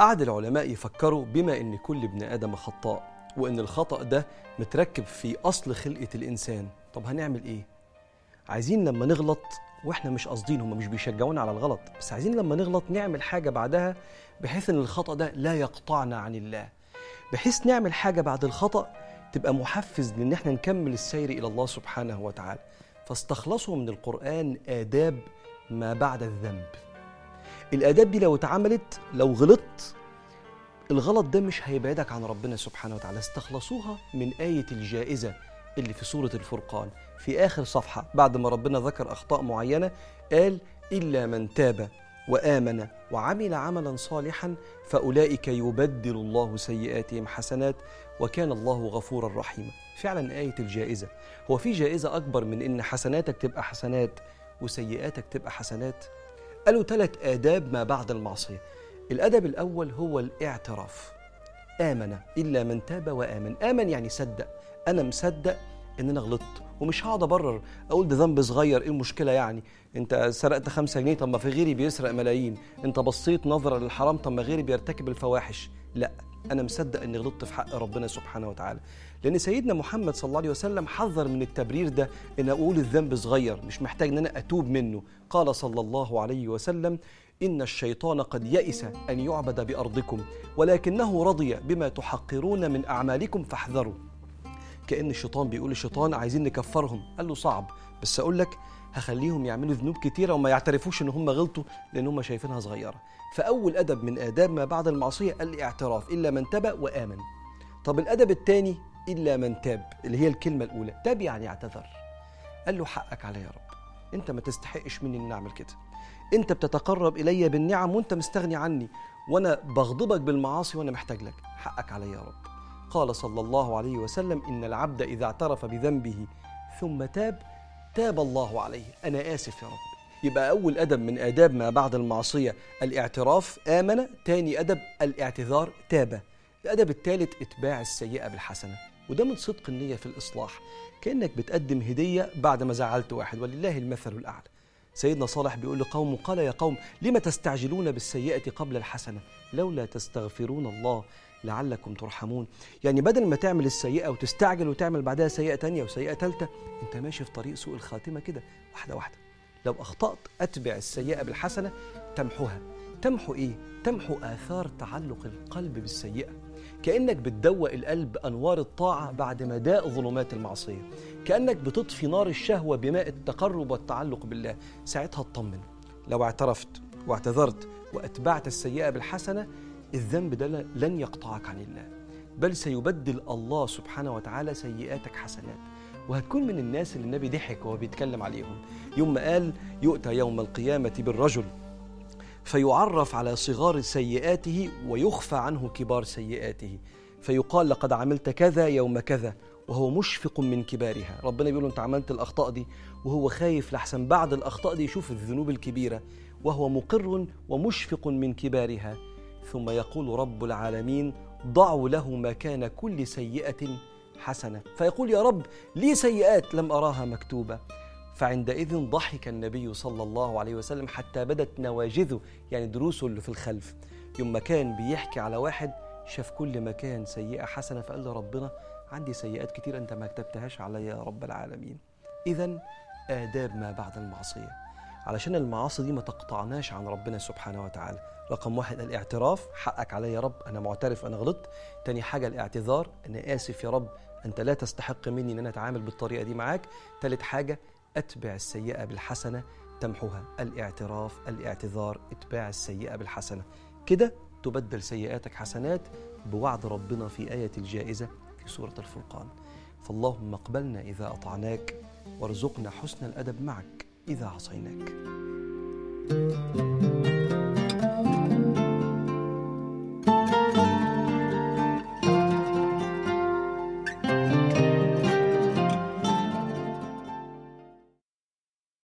قعد العلماء يفكروا بما إن كل ابن آدم خطاء، وإن الخطأ ده متركب في أصل خلقة الإنسان. طب هنعمل إيه؟ عايزين لما نغلط، وإحنا مش قاصدين، هم مش بيشجعونا على الغلط، بس عايزين لما نغلط نعمل حاجة بعدها بحيث إن الخطأ ده لا يقطعنا عن الله، بحيث نعمل حاجة بعد الخطأ تبقى محفز لإن إحنا نكمل السير إلى الله سبحانه وتعالى. فاستخلصوا من القرآن آداب ما بعد الذنب. الآداب دي لو اتعملت، لو غلطت، الغلط ده مش هيبعدك عن ربنا سبحانه وتعالى. استخلصوها من آية الجائزة اللي في سورة الفرقان في آخر صفحة، بعد ما ربنا ذكر أخطاء معينة قال إلا من تاب وآمن وعمل عملا صالحا فأولئك يبدل الله سيئاتهم حسنات وكان الله غفورا رحيما. فعلا آية الجائزة، هو في جائزة أكبر من إن حسناتك تبقى حسنات وسيئاتك تبقى حسنات؟ قالوا 3 آداب ما بعد المعصية. الأدب الأول هو الاعتراف. آمن، إلا من تاب وآمن. آمن يعني صدق، أنا مصدق إن أنا غلطت، ومش هقعد أبرر أقول ده ذنب صغير، إيه المشكلة يعني؟ أنت سرقت 5 جنيه، طب ما في غيري بيسرق ملايين، أنت بصيت نظرة للحرام، طب ما غيري بيرتكب الفواحش. لأ، أنا مصدق إني غلطت في حق ربنا سبحانه وتعالى، لأن سيدنا محمد صلى الله عليه وسلم حذر من التبرير ده، إن أقول الذنب صغير مش محتاج إن أنا أتوب منه. قال صلى الله عليه وسلم: إن الشيطان قد يئس أن يعبد بأرضكم ولكنه رضي بما تحقرون من أعمالكم فاحذروا. كأن الشيطان بيقول للشيطان عايزين نكفرهم، قال له صعب، بس أقول لك هخليهم يعملوا ذنوب كتيرة وما يعترفوش إن هم غلطوا لأن هم شايفينها صغيرة. فأول أدب من آداب ما بعد المعصية الاعتراف، إلا من تاب وآمن. طب الأدب الثاني إلا من تاب، اللي هي الكلمة الأولى، تاب يعني اعتذر، قال له حقك علي يا رب، أنت ما تستحقش مني إن أعمل كده، أنت بتتقرب إلي بالنعم وأنت مستغني عني، وأنا بغضبك بالمعاصي وأنا محتاج لك، حقك علي يا رب. قال صلى الله عليه وسلم: إن العبد إذا اعترف بذنبه ثم تاب تاب الله عليه. أنا آسف يا رب. يبقى أول أدب من آداب ما بعد المعصية الاعتراف، آمن. تاني أدب الاعتذار، تاب. الأدب الثالث إتباع السيئة بالحسنة، وده من صدق النية في الإصلاح، كأنك بتقدم هدية بعد ما زعلت واحد، ولله المثل الأعلى. سيدنا صالح بيقول لقومه: قال يا قوم لما تستعجلون بالسيئة قبل الحسنة لولا تستغفرون الله لعلكم ترحمون. يعني بدل ما تعمل السيئة وتستعجل وتعمل بعدها سيئة تانية وسيئة تالتة، انت ماشي في طريق سوء الخاتمة كده، واحدة واحدة. لو أخطأت أتبع السيئة بالحسنة تمحوها. تمحو إيه؟ تمحو آثار تعلق القلب بالسيئة، كأنك بتدوق القلب أنوار الطاعة بعد ما داء ظلمات المعصية، كأنك بتطفي نار الشهوة بماء التقرب والتعلق بالله، ساعتها اطمن. لو اعترفت واعتذرت وأتبعت السيئة بالحسنة، الذنب ده لن يقطعك عن الله، بل سيبدل الله سبحانه وتعالى سيئاتك حسنات، وهتكون من الناس اللي النبي ضحك وهو بيتكلم عليهم يوم ما قال: يؤتى يوم القيامة بالرجل فيعرف على صغار سيئاته ويخفى عنه كبار سيئاته، فيقال لقد عملت كذا يوم كذا، وهو مشفق من كبارها. ربنا بيقول له انت عملت الأخطاء دي، وهو خايف لحسن بعد الأخطاء دي يشوف الذنوب الكبيرة، وهو مقر ومشفق من كبارها. ثم يقول رب العالمين: ضعوا له مكان كل سيئة حسنة، فيقول يا رب لي سيئات لم أراها مكتوبة. فعندئذ ضحك النبي صلى الله عليه وسلم حتى بدت نواجذه، يعني دروسه اللي في الخلف. يوم ما كان بيحكي على واحد شاف كل مكان سيئة حسنة، فقال له ربنا عندي سيئات كتير أنت ما كتبتهاش علي يا رب العالمين. إذن آداب ما بعد المعصية، علشان المعاصي دي ما تقطعناش عن ربنا سبحانه وتعالى. رقم 1 الاعتراف، حقك علي يا رب، أنا معترف أنا غلطت. تاني حاجة الاعتذار، أنا آسف يا رب، أنت لا تستحق مني أن أنا أتعامل بالطريقة دي معاك. تالت حاجة أتبع السيئة بالحسنة تمحوها، الاعتراف، الاعتذار، اتباع السيئة بالحسنة، كده تبدل سيئاتك حسنات بوعد ربنا في آية الجائزة في سورة الفرقان. فاللهم اقبلنا إذا أطعناك وارزقنا حسن الأدب معك إذا عصيناك.